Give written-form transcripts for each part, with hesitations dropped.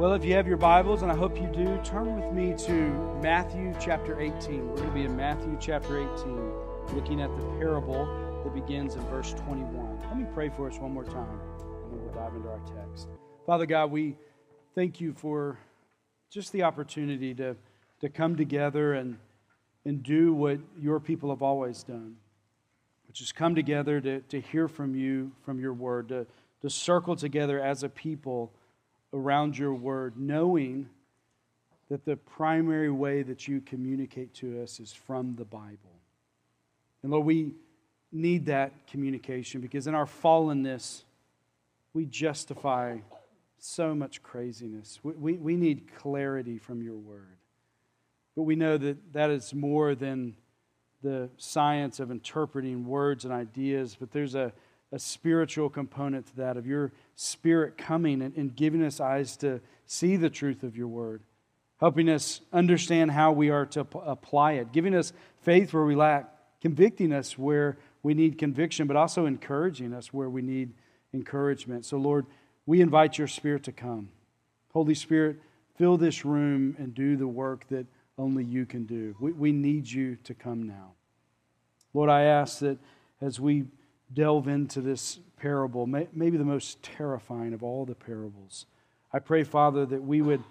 Well, if you have your Bibles, and I hope you do, turn with me to Matthew chapter 18. We're going to be in Matthew chapter 18, looking at the parable that begins in verse 21. Let me pray for us one more time, and then we'll dive into our text. Father God, we thank you for just the opportunity to come together and do what your people have always done, which is come together to hear from you, from your word, to circle together as a people around your word, knowing that the primary way that you communicate to us is from the Bible. And Lord, we need that communication because in our fallenness, we justify so much craziness. We need clarity from your word. But we know that that is more than the science of interpreting words and ideas, but there's a spiritual component to that, of your Spirit coming and giving us eyes to see the truth of your word, helping us understand how we are to apply it, giving us faith where we lack, convicting us where we need conviction, but also encouraging us where we need encouragement. So Lord, we invite your Spirit to come. Holy Spirit, fill this room and do the work that only you can do. We need you to come now. Lord, I ask that as we delve into this parable, maybe the most terrifying of all the parables, I pray, Father, that we would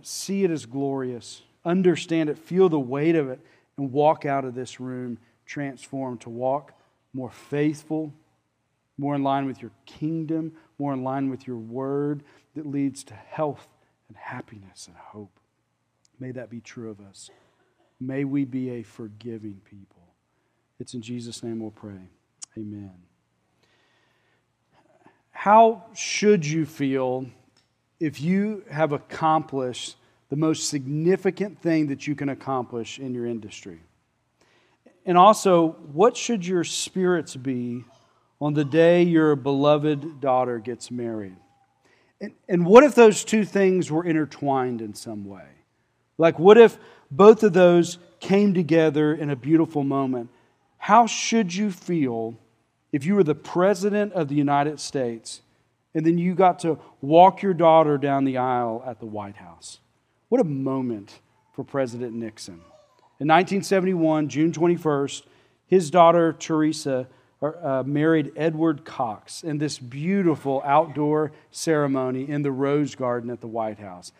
see it as glorious, understand it, feel the weight of it, and walk out of this room transformed to walk more faithful, more in line with your kingdom, more in line with your word that leads to health and happiness and hope. May that be true of us. May we be a forgiving people. It's in Jesus' name we'll pray. Amen. How should you feel if you have accomplished the most significant thing that you can accomplish in your industry? And also, what should your spirits be on the day your beloved daughter gets married? And what if those two things were intertwined in some way? Like, what if both of those came together in a beautiful moment? How should you feel if you were the President of the United States and then you got to walk your daughter down the aisle at the White House? What a moment for President Nixon. In 1971, June 21st, his daughter Teresa married Edward Cox in this beautiful outdoor ceremony in the Rose Garden at the White House.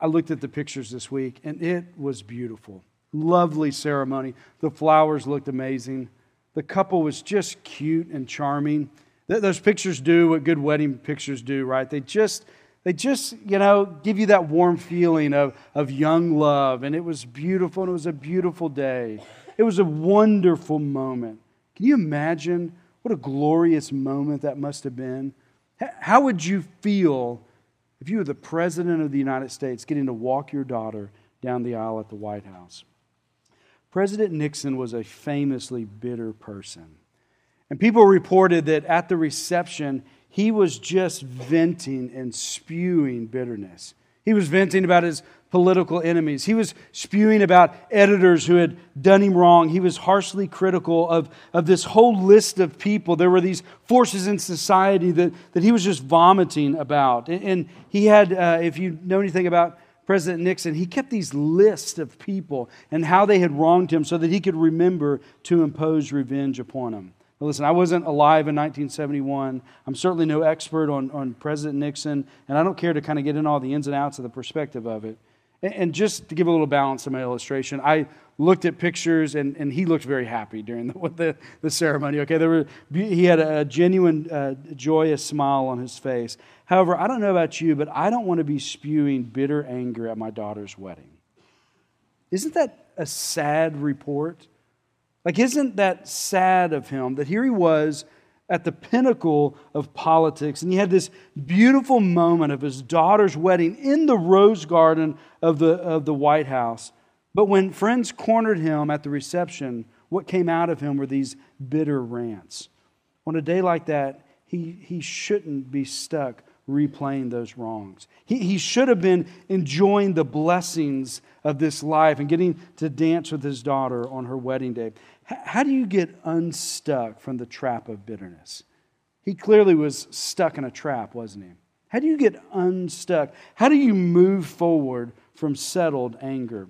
I looked at the pictures this week, and it was beautiful. Lovely ceremony. The flowers looked amazing. The couple was just cute and charming. Those pictures do what good wedding pictures do, right? They just, you know, give you that warm feeling of young love. And it was beautiful, and it was a beautiful day. It was a wonderful moment. Can you imagine what a glorious moment that must have been? How would you feel if you were the President of the United States getting to walk your daughter down the aisle at the White House? President Nixon was a famously bitter person. And people reported that at the reception, he was just venting and spewing bitterness. He was venting about his political enemies. He was spewing about editors who had done him wrong. He was harshly critical of this whole list of people. There were these forces in society that he was just vomiting about. And he had, if you know anything about President Nixon, he kept these lists of people and how they had wronged him so that he could remember to impose revenge upon them. Now listen, I wasn't alive in 1971. I'm certainly no expert on President Nixon, and I don't care to kind of get in all the ins and outs of the perspective of it. And just to give a little balance to my illustration, I looked at pictures, and he looked very happy during the ceremony. Okay, he had a genuine, joyous smile on his face. However, I don't know about you, but I don't want to be spewing bitter anger at my daughter's wedding. Isn't that a sad report? Like, isn't that sad of him that here he was at the pinnacle of politics, and he had this beautiful moment of his daughter's wedding in the Rose Garden of the White House. But when friends cornered him at the reception, what came out of him were these bitter rants. On a day like that, he shouldn't be stuck replaying those wrongs. He should have been enjoying the blessings of this life and getting to dance with his daughter on her wedding day. How do you get unstuck from the trap of bitterness? He clearly was stuck in a trap, wasn't he? How do you get unstuck? How do you move forward from settled anger?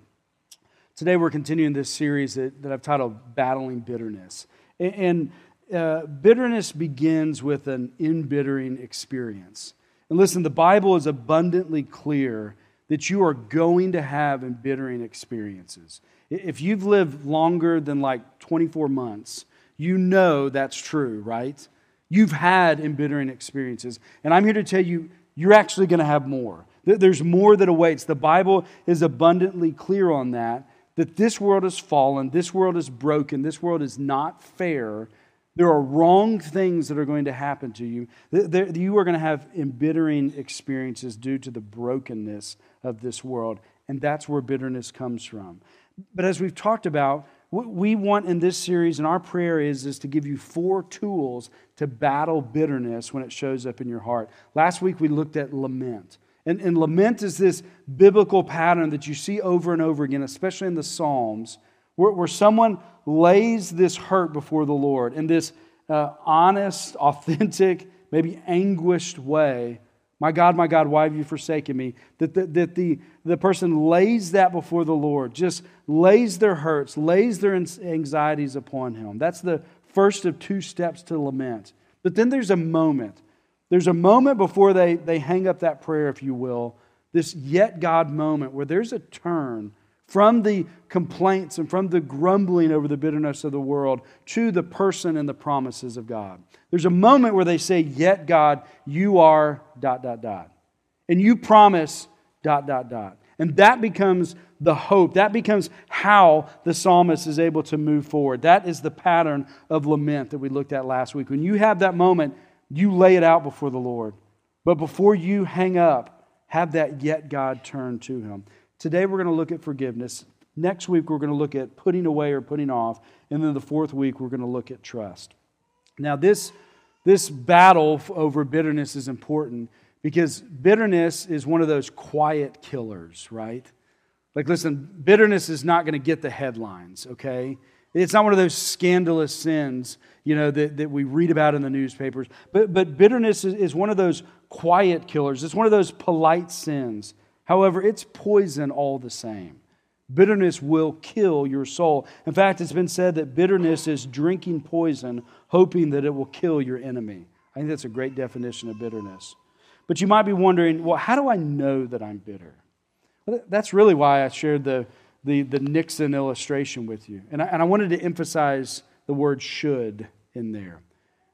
Today we're continuing this series that I've titled Battling Bitterness. And bitterness begins with an embittering experience. And listen, the Bible is abundantly clear that you are going to have embittering experiences. If you've lived longer than like 24 months, you know that's true, right? You've had embittering experiences. And I'm here to tell you, you're actually going to have more. There's more that awaits. The Bible is abundantly clear on that this world is fallen, this world is broken, this world is not fair. There are wrong things that are going to happen to you. You are going to have embittering experiences due to the brokenness of this world. And that's where bitterness comes from. But as we've talked about, what we want in this series, and our prayer is to give you 4 tools to battle bitterness when it shows up in your heart. Last week we looked at lament. And lament is this biblical pattern that you see over and over again, especially in the Psalms, where someone lays this hurt before the Lord in this honest, authentic, maybe anguished way. My God, why have you forsaken me? That the person lays that before the Lord, just lays their hurts, lays their anxieties upon Him. That's the first of 2 steps to lament. But then there's a moment. There's a moment before they hang up that prayer, if you will, this yet God moment where there's a turn from the complaints and from the grumbling over the bitterness of the world to the person and the promises of God. There's a moment where they say, yet God, you are ... And you promise ... And that becomes the hope. That becomes how the psalmist is able to move forward. That is the pattern of lament that we looked at last week. When you have that moment, you lay it out before the Lord. But before you hang up, have that yet God turn to Him. Today we're going to look at forgiveness. Next week we're going to look at putting away or putting off. And then the fourth week we're going to look at trust. Now this battle over bitterness is important because bitterness is one of those quiet killers, right? Like listen, bitterness is not going to get the headlines, okay? It's not one of those scandalous sins, that we read about in the newspapers. But bitterness is one of those quiet killers. It's one of those polite sins. However, it's poison all the same. Bitterness will kill your soul. In fact, it's been said that bitterness is drinking poison, hoping that it will kill your enemy. I think that's a great definition of bitterness. But you might be wondering, well, how do I know that I'm bitter? Well, that's really why I shared the Nixon illustration with you. And I wanted to emphasize the word should in there.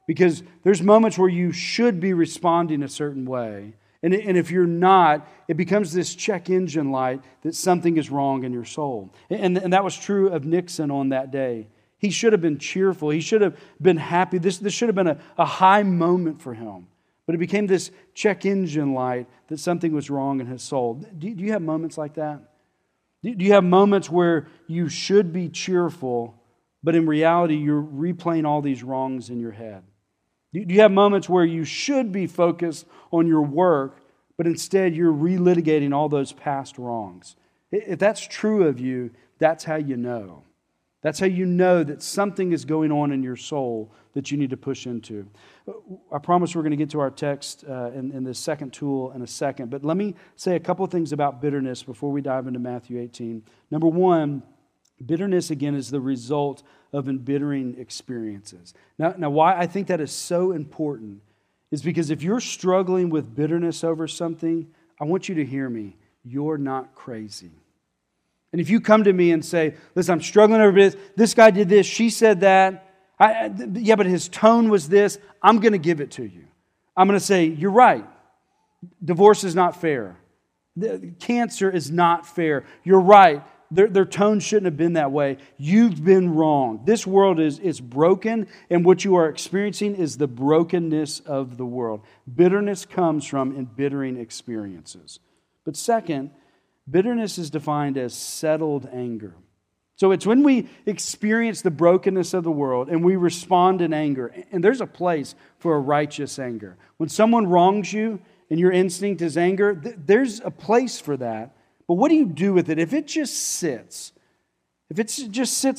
Because there's moments where you should be responding a certain way. And if you're not, it becomes this check engine light that something is wrong in your soul. And that was true of Nixon on that day. He should have been cheerful. He should have been happy. This should have been a high moment for him. But it became this check engine light that something was wrong in his soul. Do you have moments like that? Do you have moments where you should be cheerful, but in reality you're replaying all these wrongs in your head? Do you have moments where you should be focused on your work, but instead you're relitigating all those past wrongs? If that's true of you, that's how you know. That's how you know that something is going on in your soul that you need to push into. I promise we're going to get to our text in this second tool in a second, but let me say a couple of things about bitterness before we dive into Matthew 18. Number one, bitterness, again, is the result of embittering experiences. Now, why I think that is so important is because if you're struggling with bitterness over something, I want you to hear me. You're not crazy. And if you come to me and say, listen, I'm struggling over this guy did this, she said that, but his tone was this, I'm going to give it to you. I'm going to say, you're right. Divorce is not fair. Cancer is not fair. You're right. Their tone shouldn't have been that way. You've been wrong. This world is broken, and what you are experiencing is the brokenness of the world. Bitterness comes from embittering experiences. But second, bitterness is defined as settled anger. So it's when we experience the brokenness of the world and we respond in anger. And there's a place for a righteous anger. When someone wrongs you and your instinct is anger, there's a place for that. But what do you do with it? If it just sits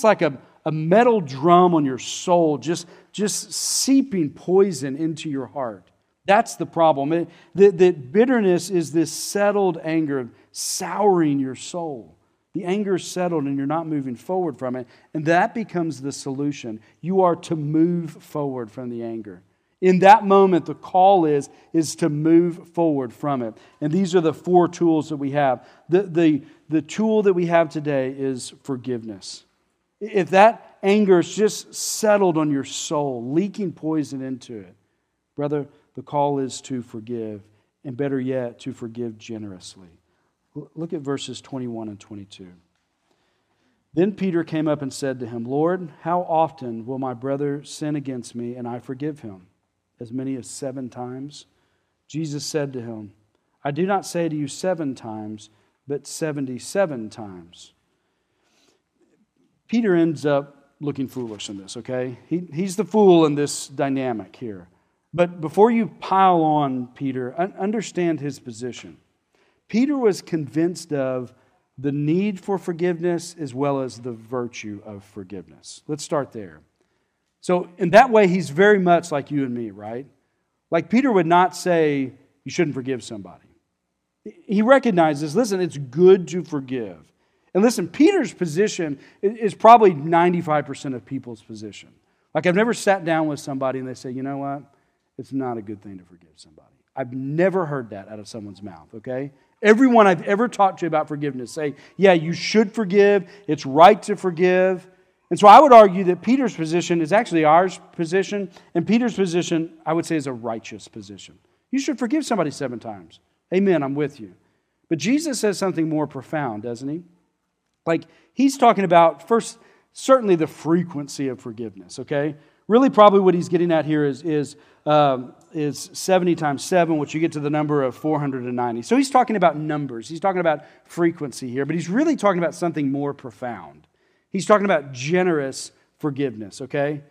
like a metal drum on your soul, just seeping poison into your heart, That's the problem. That bitterness is this settled anger, souring your soul. The anger is settled and you're not moving forward from it. And that becomes the solution. You are to move forward from the anger. In that moment, the call is to move forward from it. And these are the four tools that we have. The tool that we have today is forgiveness. If that anger is just settled on your soul, leaking poison into it, brother, the call is to forgive, and better yet, to forgive generously. Look at verses 21 and 22. Then Peter came up and said to him, "Lord, how often will my brother sin against me and I forgive him? As many as 7 times?" Jesus said to him, "I do not say to you 7 times, but 77 times. Peter ends up looking foolish in this, okay? He's the fool in this dynamic here. But before you pile on, Peter, understand his position. Peter was convinced of the need for forgiveness as well as the virtue of forgiveness. Let's start there. So in that way, he's very much like you and me, right? Like Peter would not say, you shouldn't forgive somebody. He recognizes, listen, it's good to forgive. And listen, Peter's position is probably 95% of people's position. Like I've never sat down with somebody and they say, you know what? It's not a good thing to forgive somebody. I've never heard that out of someone's mouth, okay? Everyone I've ever talked to about forgiveness say, yeah, you should forgive. It's right to forgive. And so I would argue that Peter's position is actually our position, and Peter's position, I would say, is a righteous position. You should forgive somebody 7 times. Amen, I'm with you. But Jesus says something more profound, doesn't he? Like, he's talking about, first, certainly the frequency of forgiveness, okay? Really, probably what he's getting at here is 70 times 7, which you get to the number of 490. So he's talking about numbers. He's talking about frequency here, but he's really talking about something more profound. He's talking about generous forgiveness, okay?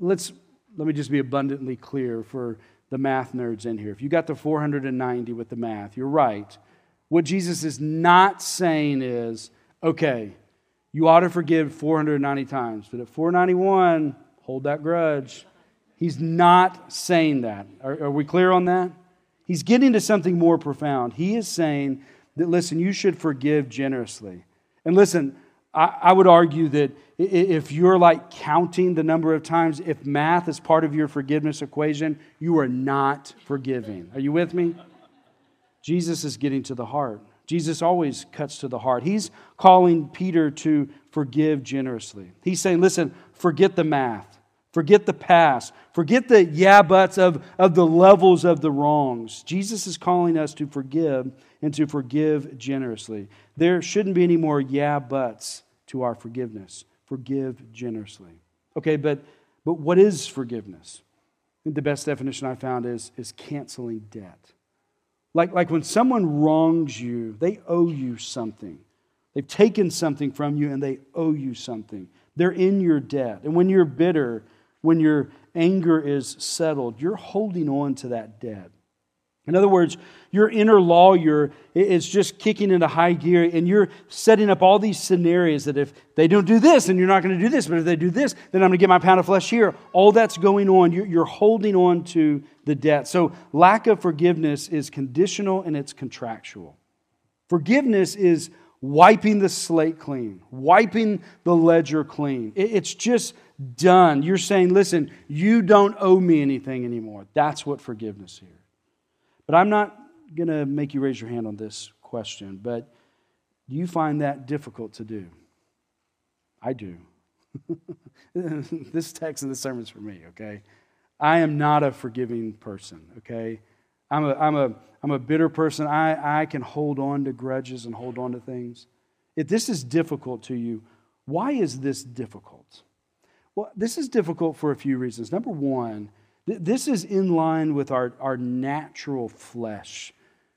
Let me just be abundantly clear for the math nerds in here. If you got the 490 with the math, you're right. What Jesus is not saying is, okay, you ought to forgive 490 times, but at 491... hold that grudge. He's not saying that. Are we clear on that? He's getting to something more profound. He is saying that, listen, you should forgive generously. And listen, I would argue that if you're like counting the number of times, if math is part of your forgiveness equation, you are not forgiving. Are you with me? Jesus is getting to the heart. Jesus always cuts to the heart. He's calling Peter to forgive generously. He's saying, listen, forget the math. Forget the past. Forget the yeah buts of the levels of the wrongs. Jesus is calling us to forgive and to forgive generously. There shouldn't be any more yeah buts to our forgiveness. Forgive generously. Okay, but what is forgiveness? I think the best definition I found is canceling debt. Like when someone wrongs you, they owe you something. They've taken something from you and they owe you something. They're in your debt. And when you're bitter, when your anger is settled, you're holding on to that debt. In other words, your inner lawyer is just kicking into high gear and you're setting up all these scenarios that if they don't do this, then you're not going to do this. But if they do this, then I'm going to get my pound of flesh here. All that's going on. You're holding on to the debt. So lack of forgiveness is conditional and it's contractual. Forgiveness is wiping the slate clean, wiping the ledger clean. It's just done. You're saying, listen, you don't owe me anything anymore. That's what forgiveness is. But I'm not going to make you raise your hand on this question, but do you find that difficult to do? I do. This text and this sermon's for me, okay? I am not a forgiving person, okay? I'm a bitter person. I can hold on to grudges and hold on to things. If this is difficult to you, why is this difficult? Well, this is difficult for a few reasons. Number one, this is in line with our natural flesh.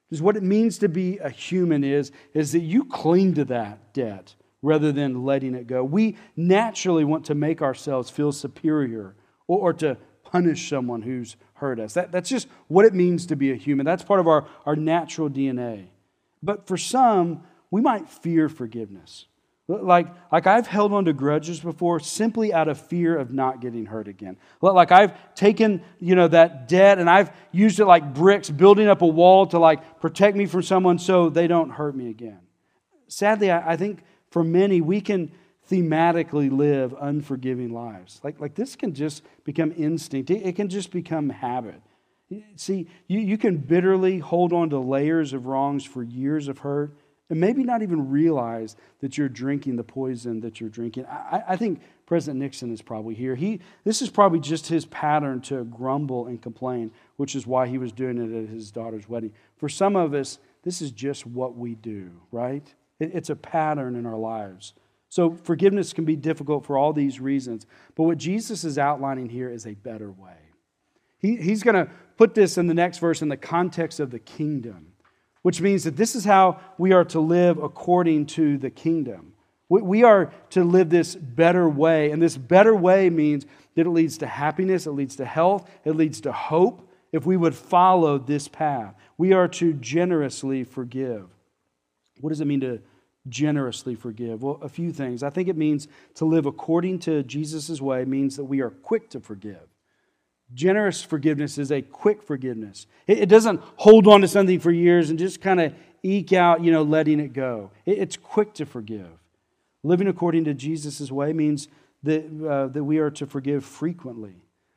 Because what it means to be a human is that you cling to that debt rather than letting it go. We naturally want to make ourselves feel superior or to punish someone who's hurt us. That's just what it means to be a human. That's part of our natural DNA. But for some, we might fear forgiveness. Like I've held on to grudges before simply out of fear of not getting hurt again. Like I've taken, that debt and I've used it like bricks, building up a wall to protect me from someone so they don't hurt me again. Sadly, I think for many, we can thematically live unforgiving lives. Like this can just become instinct. It can just become habit. See, you can bitterly hold on to layers of wrongs for years of hurt, and maybe not even realize that you're drinking the poison that you're drinking. I think President Nixon is probably here. This is probably just his pattern to grumble and complain, which is why he was doing it at his daughter's wedding. For some of us, this is just what we do, right? It's a pattern in our lives. So forgiveness can be difficult for all these reasons. But what Jesus is outlining here is a better way. He's going to put this in the next verse in the context of the kingdom, which means that this is how we are to live according to the kingdom. We are to live this better way. And this better way means that it leads to happiness, it leads to health, it leads to hope if we would follow this path. We are to generously forgive. What does it mean to generously forgive? Well, a few things. I think it means to live according to Jesus' way means that we are quick to forgive. Generous forgiveness is a quick forgiveness. It doesn't hold on to something for years and just kind of eke out, letting it go. It's quick to forgive. Living according to Jesus' way means that we are to forgive frequently.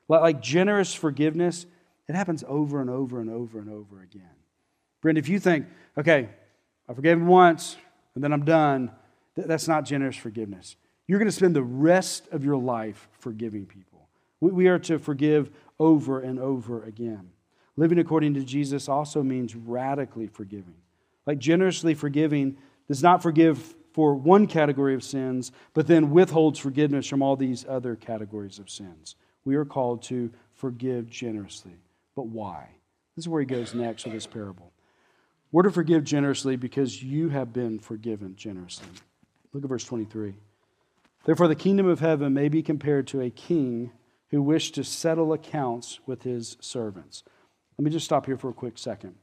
Like generous forgiveness, it happens over and over and over and over again. Brent, if you think, okay, I forgave him once and then I'm done, that's not generous forgiveness. You're going to spend the rest of your life forgiving people. We are to forgive over and over again. Living according to Jesus also means radically forgiving. Like generously forgiving does not forgive for one category of sins, but then withholds forgiveness from all these other categories of sins. We are called to forgive generously. But why? This is where he goes next with this parable. We're to forgive generously because you have been forgiven generously. Look at verse 23. Therefore, the kingdom of heaven may be compared to a king who wished to settle accounts with his servants. Let me just stop here for a quick second.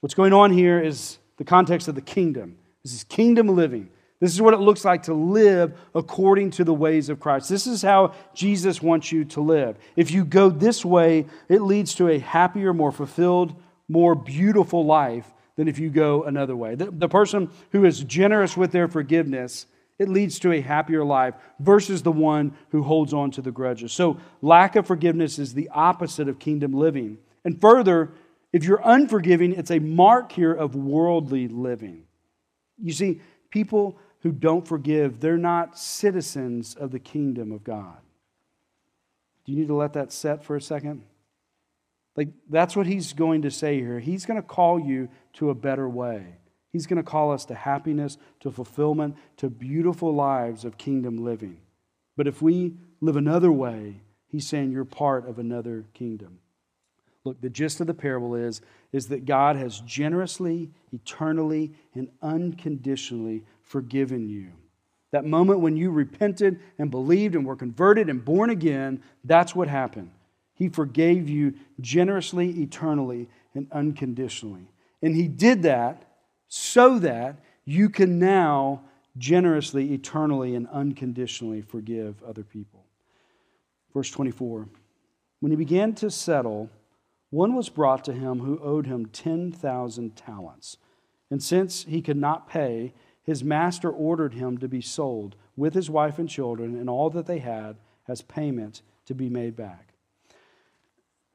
What's going on here is the context of the kingdom. This is kingdom living. This is what it looks like to live according to the ways of Christ. This is how Jesus wants you to live. If you go this way, it leads to a happier, more fulfilled, more beautiful life than if you go another way. The person who is generous with their forgiveness, it leads to a happier life versus the one who holds on to the grudges. So lack of forgiveness is the opposite of kingdom living. And further, if you're unforgiving, it's a mark here of worldly living. You see, people who don't forgive, they're not citizens of the kingdom of God. Do you need to let that set for a second? That's what he's going to say here. He's going to call you to a better way. He's going to call us to happiness, to fulfillment, to beautiful lives of kingdom living. But if we live another way, he's saying you're part of another kingdom. Look, the gist of the parable is that God has generously, eternally, and unconditionally forgiven you. That moment when you repented and believed and were converted and born again, that's what happened. He forgave you generously, eternally, and unconditionally. And he did that so that you can now generously, eternally, and unconditionally forgive other people. Verse 24, when he began to settle, one was brought to him who owed him 10,000 talents. And since he could not pay, his master ordered him to be sold with his wife and children and all that they had as payment to be made back.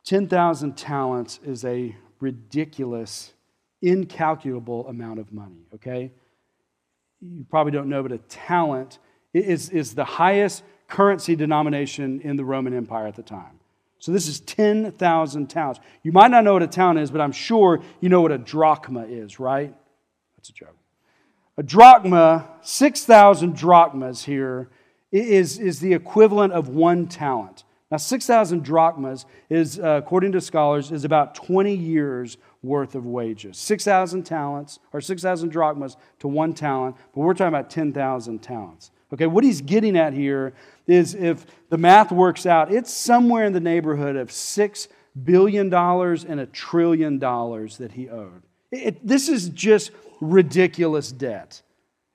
10,000 talents is a ridiculous, incalculable amount of money, okay? You probably don't know, but a talent is the highest currency denomination in the Roman Empire at the time. So this is 10,000 talents. You might not know what a talent is, but I'm sure you know what a drachma is, right? That's a joke. A drachma, 6,000 drachmas here, is the equivalent of one talent. Now, 6,000 drachmas is, according to scholars, is about 20 years worth of wages. 6,000 talents, or 6,000 drachmas to one talent, but we're talking about 10,000 talents. Okay, what he's getting at here is, if the math works out, it's somewhere in the neighborhood of $6 billion and $1 trillion that he owed. This is just ridiculous debt.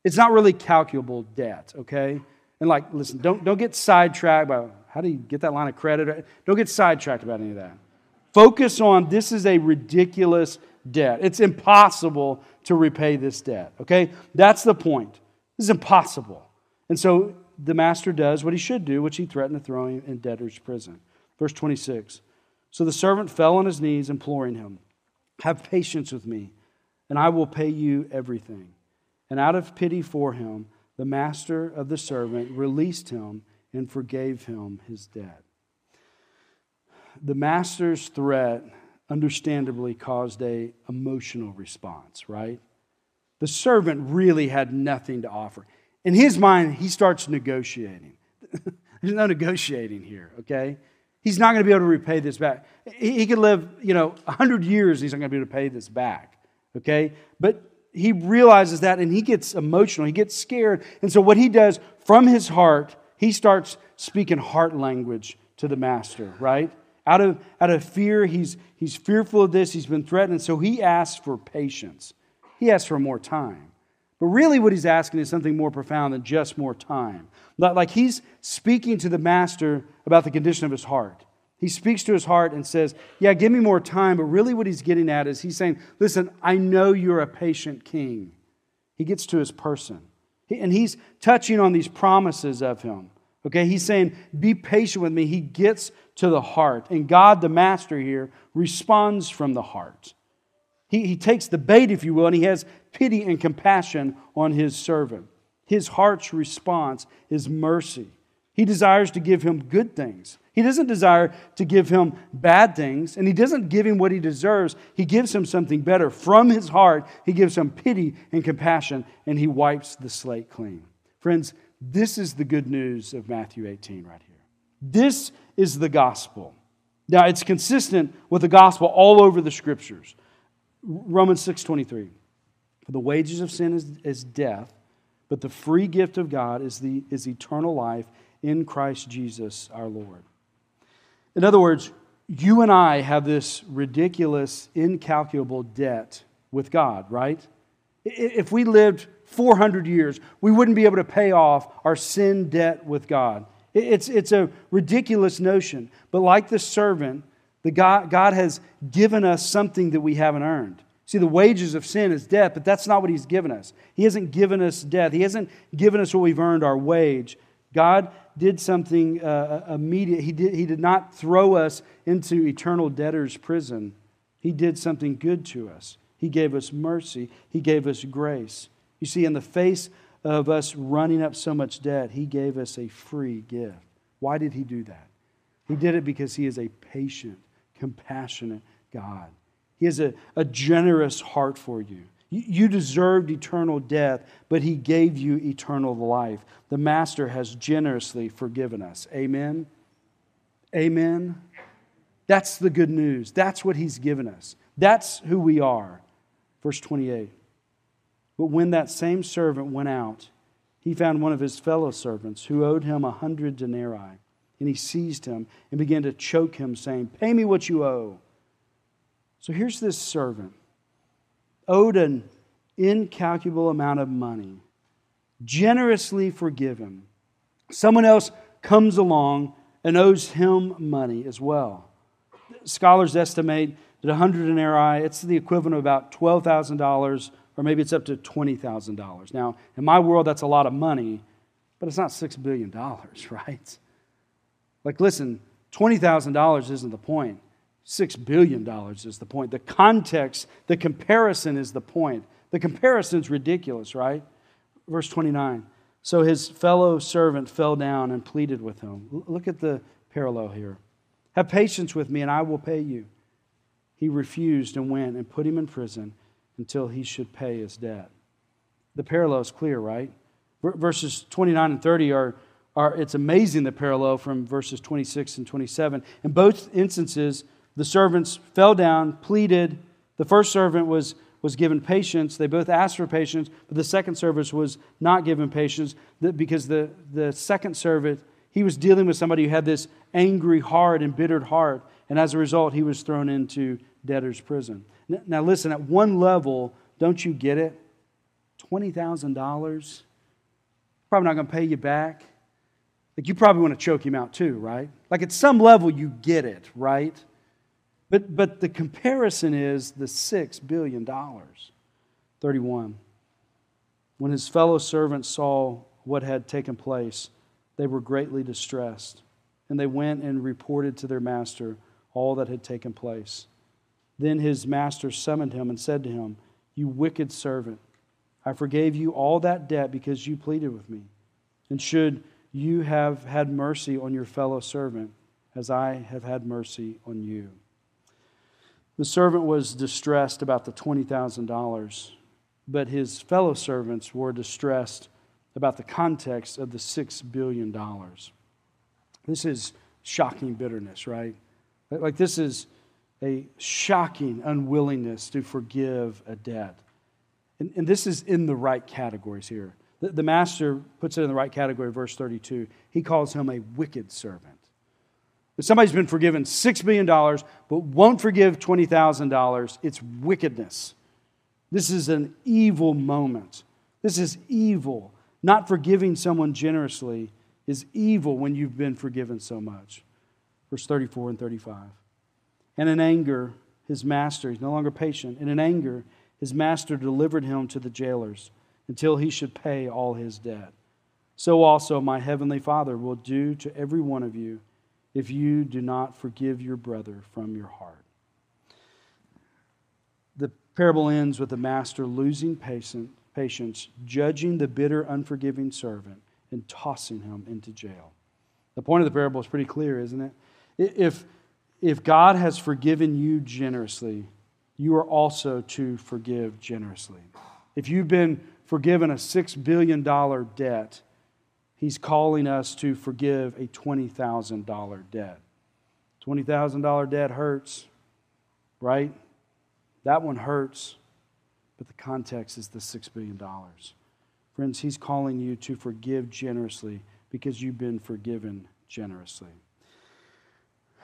It's not really calculable debt, okay? And like, listen, don't get sidetracked by how do you get that line of credit? Don't get sidetracked about any of that. Focus on this is a ridiculous debt. It's impossible to repay this debt, okay? That's the point. This is impossible. And so the master does what he should do, which he threatened to throw him in debtor's prison. Verse 26, so the servant fell on his knees, imploring him, have patience with me, and I will pay you everything. And out of pity for him, the master of the servant released him and forgave him his debt. The master's threat understandably caused an emotional response, right? The servant really had nothing to offer. In his mind, he starts negotiating. There's no negotiating here, okay? He's not going to be able to repay this back. He could live, 100 years, he's not going to be able to pay this back, okay? But he realizes that, and he gets emotional. He gets scared. And so what he does from his heart, he starts speaking heart language to the master, right? Out of fear, he's fearful of this. He's been threatened. And so he asks for patience. He asks for more time. But really what he's asking is something more profound than just more time. Like he's speaking to the master about the condition of his heart. He speaks to his heart and says, yeah, give me more time. But really what he's getting at is he's saying, listen, I know you're a patient king. He gets to his person. And he's touching on these promises of him. Okay, he's saying, be patient with me. He gets to the heart. And God, the master here, responds from the heart. He takes the bait, if you will, and he has pity and compassion on his servant. His heart's response is mercy. He desires to give him good things. He doesn't desire to give him bad things, and he doesn't give him what he deserves. He gives him something better. From his heart, he gives him pity and compassion, and he wipes the slate clean. Friends, this is the good news of Matthew 18 right here. This is the gospel. Now, it's consistent with the gospel all over the scriptures. Romans 6:23, for the wages of sin is death, but the free gift of God is eternal life in Christ Jesus our Lord. In other words, you and I have this ridiculous, incalculable debt with God, right? If we lived 400 years, we wouldn't be able to pay off our sin debt with God. It's a ridiculous notion. But like the servant, God has given us something that we haven't earned. See, the wages of sin is death, but that's not what He's given us. He hasn't given us death. He hasn't given us what we've earned, our wage. God did something immediate. He did not throw us into eternal debtor's prison. He did something good to us. He gave us mercy. He gave us grace. You see, in the face of us running up so much debt, He gave us a free gift. Why did He do that? He did it because He is a patient, compassionate God. He has a generous heart for you. You deserved eternal death, but He gave you eternal life. The Master has generously forgiven us. Amen? Amen? That's the good news. That's what He's given us. That's who we are. Verse 28. But when that same servant went out, he found one of his fellow servants who owed him 100 denarii. And he seized him and began to choke him, saying, pay me what you owe. So here's this servant, owed an incalculable amount of money, generously forgiven. Someone else comes along and owes him money as well. Scholars estimate that 100 denarii, it's the equivalent of about $12,000, or maybe it's up to $20,000. Now, in my world, that's a lot of money, but it's not $6 billion, right? Like, listen, $20,000 isn't the point. $6 billion is the point. The context, the comparison is the point. The comparison's ridiculous, right? Verse 29. So his fellow servant fell down and pleaded with him. Look at the parallel here. Have patience with me and I will pay you. He refused and went and put him in prison until he should pay his debt. The parallel is clear, right? Verses 29 and 30 it's amazing the parallel from verses 26 and 27. In both instances, the servants fell down, pleaded. The first servant was given patience. They both asked for patience, but the second servant was not given patience because the second servant, he was dealing with somebody who had this angry heart, embittered heart, and as a result, he was thrown into debtor's prison. Now listen, at one level, don't you get it? $20,000, probably not going to pay you back. Like, you probably want to choke him out too, right? Like, at some level, you get it, right? But the comparison is the $6 billion. 31. When his fellow servants saw what had taken place, they were greatly distressed, and they went and reported to their master all that had taken place. Then his master summoned him and said to him, "You wicked servant, I forgave you all that debt because you pleaded with me. And should you have had mercy on your fellow servant, as I have had mercy on you." The servant was distressed about the $20,000, but his fellow servants were distressed about the context of the $6 billion. This is shocking bitterness, right? Like, this is a shocking unwillingness to forgive a debt. And this is in the right categories here. The master puts it in the right category, verse 32. He calls him a wicked servant. If somebody's been forgiven $6 billion but won't forgive $20,000, it's wickedness. This is an evil moment. This is evil. Not forgiving someone generously is evil when you've been forgiven so much. Verse 34 and 35. And in anger, his master, he's no longer patient, and in anger, his master delivered him to the jailers until he should pay all his debt. So also my heavenly Father will do to every one of you if you do not forgive your brother from your heart. The parable ends with the master losing patience, judging the bitter, unforgiving servant, and tossing him into jail. The point of the parable is pretty clear, isn't it? If God has forgiven you generously, you are also to forgive generously. If you've been forgiven a $6 billion debt, he's calling us to forgive a $20,000 debt. $20,000 debt hurts, right? That one hurts, but the context is the $6 billion. Friends, he's calling you to forgive generously because you've been forgiven generously.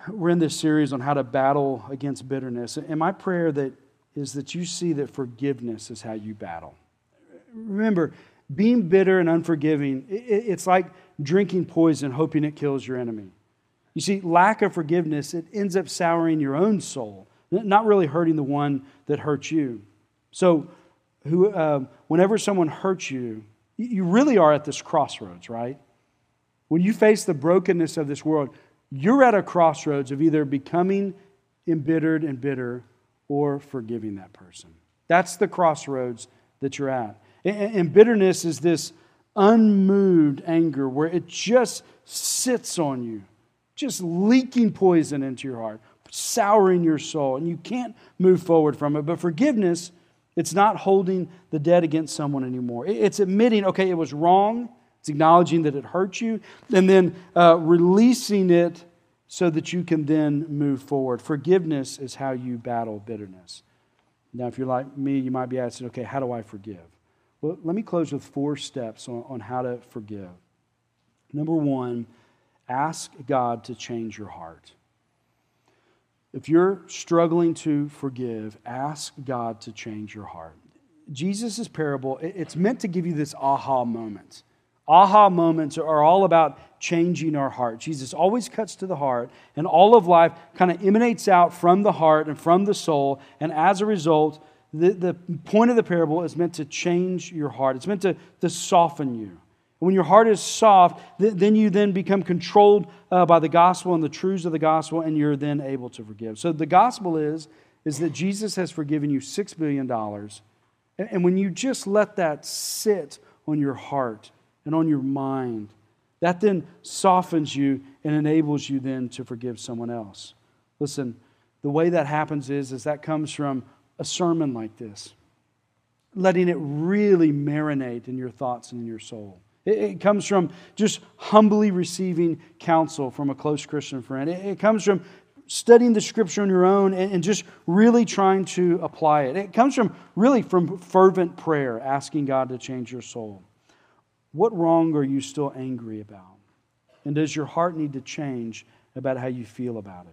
We're in this series on how to battle against bitterness. And my prayer is that you see that forgiveness is how you battle. Remember, being bitter and unforgiving, it's like drinking poison, hoping it kills your enemy. You see, lack of forgiveness, it ends up souring your own soul, not really hurting the one that hurt you. So whenever someone hurts you, you really are at this crossroads, right? When you face the brokenness of this world, you're at a crossroads of either becoming embittered and bitter or forgiving that person. That's the crossroads that you're at. And bitterness is this unmoved anger where it just sits on you, just leaking poison into your heart, souring your soul, and you can't move forward from it. But forgiveness, it's not holding the debt against someone anymore. It's admitting, okay, it was wrong. It's acknowledging that it hurt you, and then releasing it so that you can then move forward. Forgiveness is how you battle bitterness. Now, if you're like me, you might be asking, okay, how do I forgive? Well, let me close with 4 steps on how to forgive. Number 1, ask God to change your heart. If you're struggling to forgive, ask God to change your heart. Jesus' parable, it's meant to give you this aha moment. Aha moments are all about changing our heart. Jesus always cuts to the heart, and all of life kind of emanates out from the heart and from the soul. And as a result, the point of the parable is meant to change your heart. It's meant to soften you. When your heart is soft, then you become controlled by the gospel and the truths of the gospel, and you're then able to forgive. So the gospel is that Jesus has forgiven you $6 billion. And when you just let that sit on your heart and on your mind, that then softens you and enables you then to forgive someone else. Listen, the way that happens is that comes from a sermon like this, letting it really marinate in your thoughts and in your soul. It comes from just humbly receiving counsel from a close Christian friend. It comes from studying the Scripture on your own and just really trying to apply it. It comes from really from fervent prayer, asking God to change your soul. What wrong are you still angry about? And does your heart need to change about how you feel about it?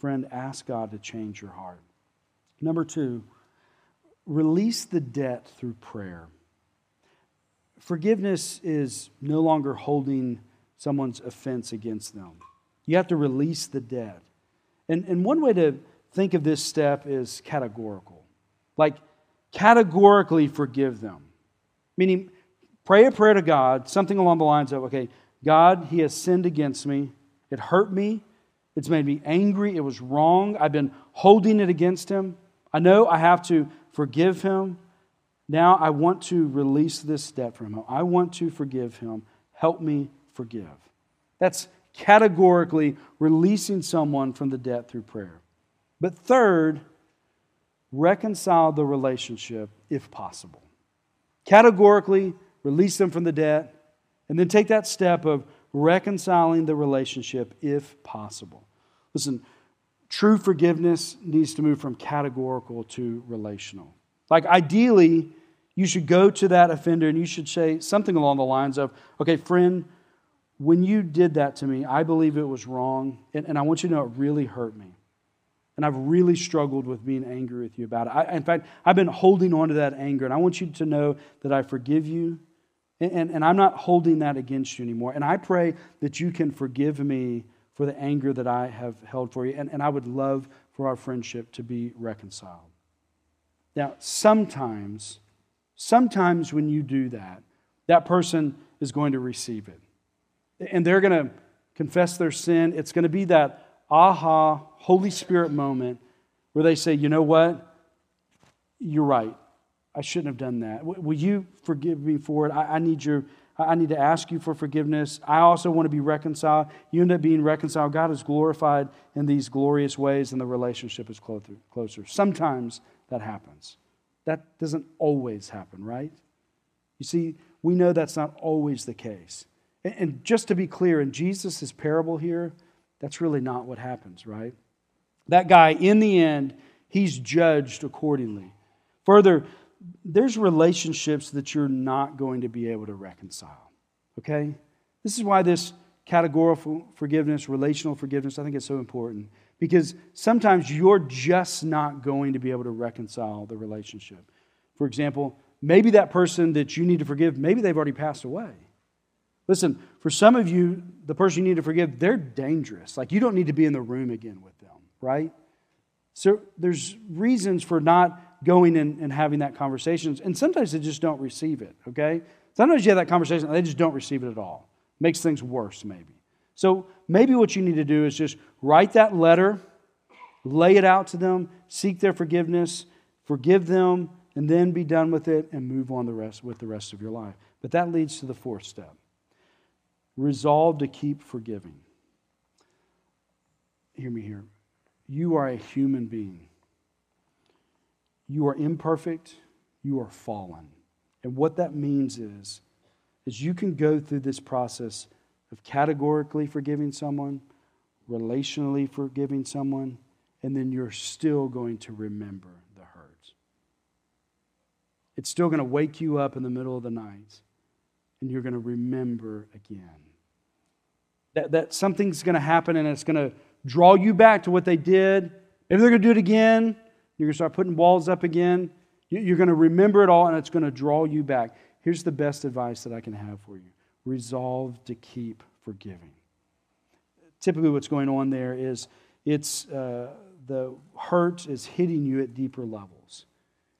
Friend, ask God to change your heart. Number 2, release the debt through prayer. Forgiveness is no longer holding someone's offense against them. You have to release the debt. And one way to think of this step is categorical. Like, categorically forgive them. Meaning, pray a prayer to God, something along the lines of, okay, God, he has sinned against me. It hurt me. It's made me angry. It was wrong. I've been holding it against him. I know I have to forgive him. Now I want to release this debt from him. I want to forgive him. Help me forgive. That's categorically releasing someone from the debt through prayer. But third, reconcile the relationship if possible. Categorically release them from the debt, and then take that step of reconciling the relationship if possible. Listen, true forgiveness needs to move from categorical to relational. Like, ideally, you should go to that offender and you should say something along the lines of, okay, friend, when you did that to me, I believe it was wrong, and I want you to know it really hurt me. And I've really struggled with being angry with you about it. In fact, I've been holding on to that anger, and I want you to know that I forgive you, and I'm not holding that against you anymore. And I pray that you can forgive me for the anger that I have held for you, and I would love for our friendship to be reconciled. Now, sometimes when you do that, that person is going to receive it. And they're going to confess their sin. It's going to be that aha, Holy Spirit moment where they say, you know what? You're right. I shouldn't have done that. Will you forgive me for it? I need to ask you for forgiveness. I also want to be reconciled. You end up being reconciled. God is glorified in these glorious ways, and the relationship is closer. Sometimes that happens. That doesn't always happen, right? You see, we know that's not always the case. And just to be clear, in Jesus' parable here, that's really not what happens, right? That guy, in the end, he's judged accordingly. Further, there's relationships that you're not going to be able to reconcile, okay? This is why this categorical forgiveness, relational forgiveness, I think it's so important, because sometimes you're just not going to be able to reconcile the relationship. For example, maybe that person that you need to forgive, maybe they've already passed away. Listen, for some of you, the person you need to forgive, they're dangerous. Like, you don't need to be in the room again with them, right? So there's reasons for not going and having that conversation. And sometimes they just don't receive it, okay? Sometimes you have that conversation and they just don't receive it at all. Makes things worse, maybe. So maybe what you need to do is just write that letter, lay it out to them, seek their forgiveness, forgive them, and then be done with it and move on with the rest of your life. But that leads to the fourth step. Resolve to keep forgiving. Hear me here. You are a human being. You are imperfect, you are fallen. And what that means is you can go through this process of categorically forgiving someone, relationally forgiving someone, and then you're still going to remember the hurt. It's still going to wake you up in the middle of the night, and you're going to remember again. That something's going to happen, and it's going to draw you back to what they did. Maybe they're going to do it again. You're going to start putting walls up again. You're going to remember it all, and it's going to draw you back. Here's the best advice that I can have for you. Resolve to keep forgiving. Typically what's going on there is the hurt is hitting you at deeper levels.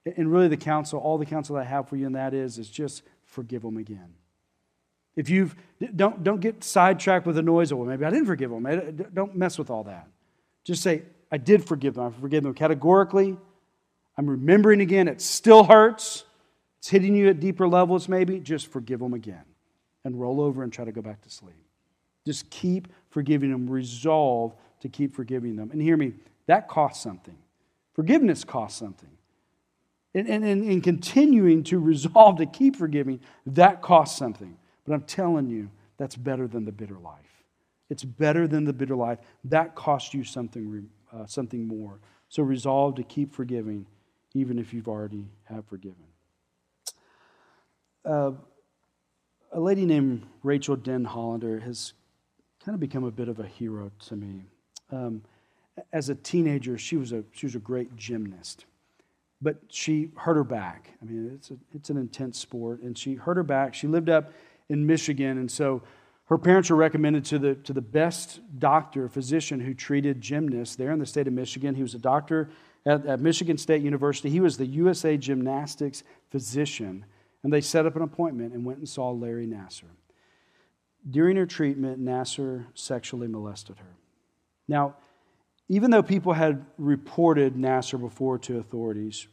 And really all the counsel I have for you in that is just forgive them again. If don't get sidetracked with the noise of, well, maybe I didn't forgive them. Don't mess with all that. Just say, I did forgive them. I forgive them categorically. I'm remembering again. It still hurts. It's hitting you at deeper levels maybe. Just forgive them again and roll over and try to go back to sleep. Just keep forgiving them. Resolve to keep forgiving them. And hear me, that costs something. Forgiveness costs something. And continuing to resolve to keep forgiving, that costs something. But I'm telling you, that's better than the bitter life. It's better than the bitter life. That costs you something more. So resolve to keep forgiving, even if you've already have forgiven. A lady named Rachel Denhollander has kind of become a bit of a hero to me. As a teenager, she was a great gymnast. but she hurt her back. I mean, it's an intense sport, and she hurt her back. She lived up in Michigan, and so her parents were recommended to the best doctor, physician who treated gymnasts there in the state of Michigan. He was a doctor at Michigan State University. He was the USA Gymnastics physician, and they set up an appointment and went and saw Larry Nassar. During her treatment, Nassar sexually molested her. Now, even though people had reported Nassar before to authorities,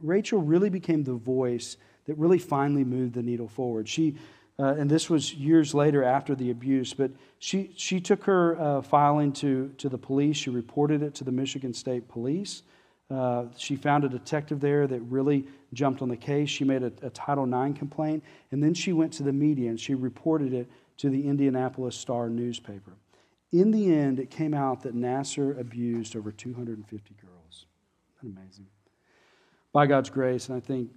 Rachel really became the voice that really finally moved the needle forward. She, and this was years later after the abuse, but she took her filing to the police. She reported it to the Michigan State Police. She found a detective there that really jumped on the case. She made a Title IX complaint, and then she went to the media and she reported it to the Indianapolis Star newspaper. In the end, it came out that Nassar abused over 250 girls. Isn't that amazing? By God's grace, and I think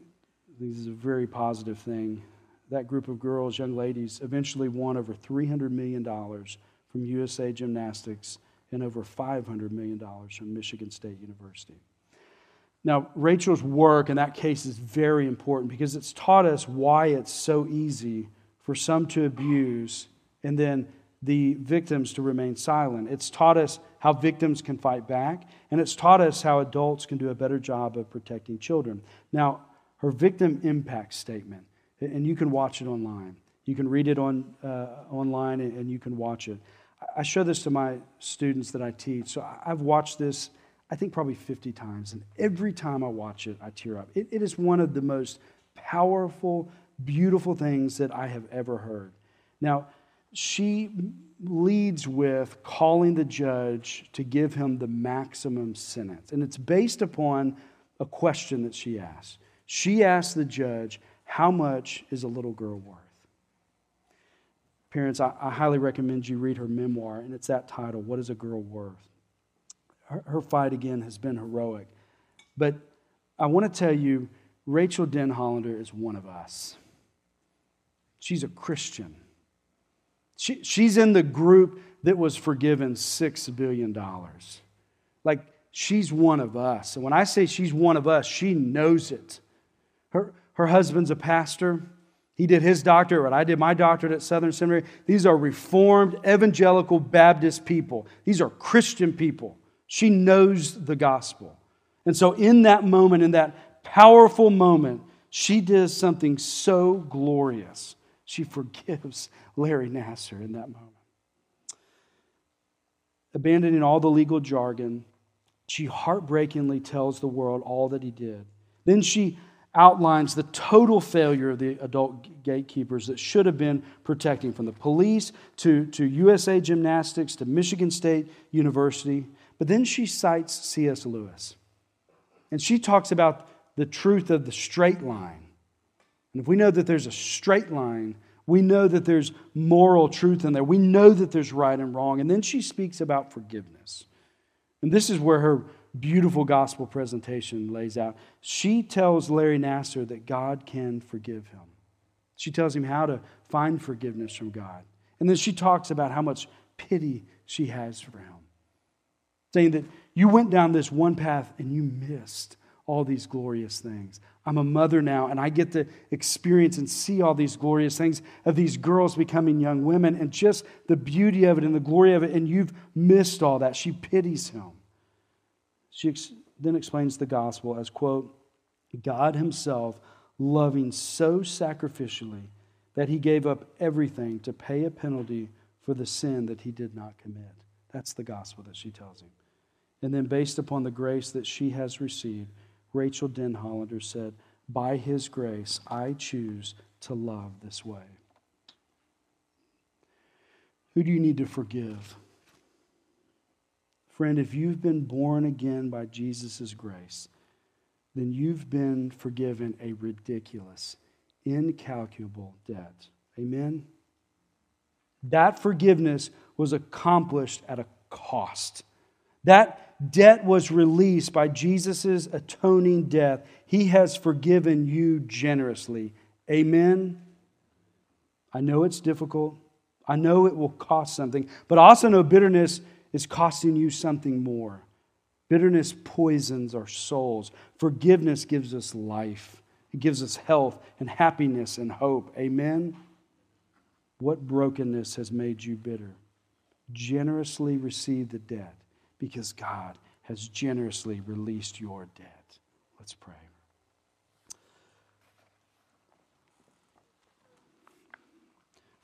this is a very positive thing, that group of girls, young ladies, eventually won over $300 million from USA Gymnastics and over $500 million from Michigan State University. Now, Rachel's work in that case is very important because it's taught us why it's so easy for some to abuse and then the victims to remain silent. It's taught us how victims can fight back, and it's taught us how adults can do a better job of protecting children. Now, her victim impact statement, and you can watch it online. You can read it online, and you can watch it. I show this to my students that I teach, so I've watched this, I think, probably 50 times, and every time I watch it, I tear up. It is one of the most powerful, beautiful things that I have ever heard. Now, she leads with calling the judge to give him the maximum sentence. And it's based upon a question that she asks. She asks the judge, how much is a little girl worth? Parents, I highly recommend you read her memoir, and it's that title, What is a Girl Worth? Her fight, again, has been heroic. But I want to tell you, Rachel Denhollander is one of us. She's a Christian. She's in the group that was forgiven $6 billion. Like, she's one of us. And when I say she's one of us, she knows it. Her husband's a pastor. He did his doctorate. I did my doctorate at Southern Seminary. These are Reformed, Evangelical, Baptist people. These are Christian people. She knows the gospel. And so in that moment, in that powerful moment, she does something so glorious. She forgives Larry Nassar in that moment. Abandoning all the legal jargon, she heartbreakingly tells the world all that he did. Then she outlines the total failure of the adult gatekeepers that should have been protecting, from the police to USA Gymnastics to Michigan State University. But then she cites C.S. Lewis. And she talks about the truth of the straight line. And if we know that there's a straight line, we know that there's moral truth in there. We know that there's right and wrong. And then she speaks about forgiveness. And this is where her beautiful gospel presentation lays out. She tells Larry Nassar that God can forgive him. She tells him how to find forgiveness from God. And then she talks about how much pity she has for him, saying that you went down this one path and you missed all these glorious things. I'm a mother now, and I get to experience and see all these glorious things of these girls becoming young women and just the beauty of it and the glory of it, and you've missed all that. She pities him. She then explains the gospel as, quote, God himself loving so sacrificially that he gave up everything to pay a penalty for the sin that he did not commit. That's the gospel that she tells him. And then based upon the grace that she has received, Rachel Denhollander said, by his grace, I choose to love this way. Who do you need to forgive? Friend, if you've been born again by Jesus' grace, then you've been forgiven a ridiculous, incalculable debt. Amen? That forgiveness was accomplished at a cost. That debt was released by Jesus' atoning death. He has forgiven you generously. Amen? I know it's difficult. I know it will cost something. But I also know bitterness is costing you something more. Bitterness poisons our souls. Forgiveness gives us life. It gives us health and happiness and hope. Amen? What brokenness has made you bitter? Generously receive the debt because God has generously released your debt. Let's pray.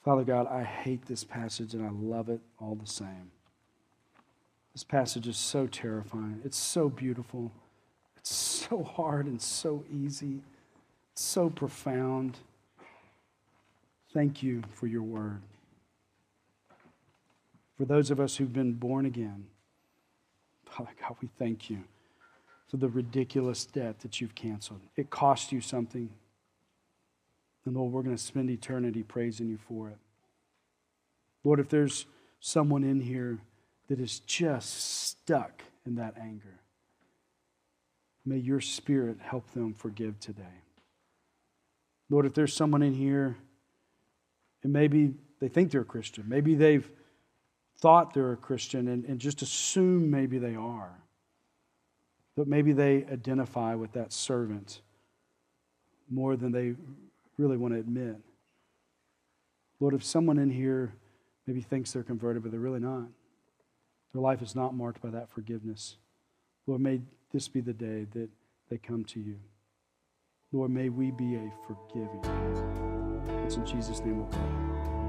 Father God, I hate this passage and I love it all the same. This passage is so terrifying. It's so beautiful. It's so hard and so easy. It's so profound. Thank you for your word. For those of us who've been born again, Father God, we thank you for the ridiculous debt that you've canceled. It cost you something. And Lord, we're going to spend eternity praising you for it. Lord, if there's someone in here that is just stuck in that anger, may your Spirit help them forgive today. Lord, if there's someone in here, and maybe they think they're a Christian, maybe they've thought they're a Christian and just assume maybe they are, but maybe they identify with that servant more than they really want to admit. Lord, if someone in here maybe thinks they're converted, but they're really not, their life is not marked by that forgiveness, Lord, may this be the day that they come to you. Lord, may we be a forgiving people. It's in Jesus' name we pray.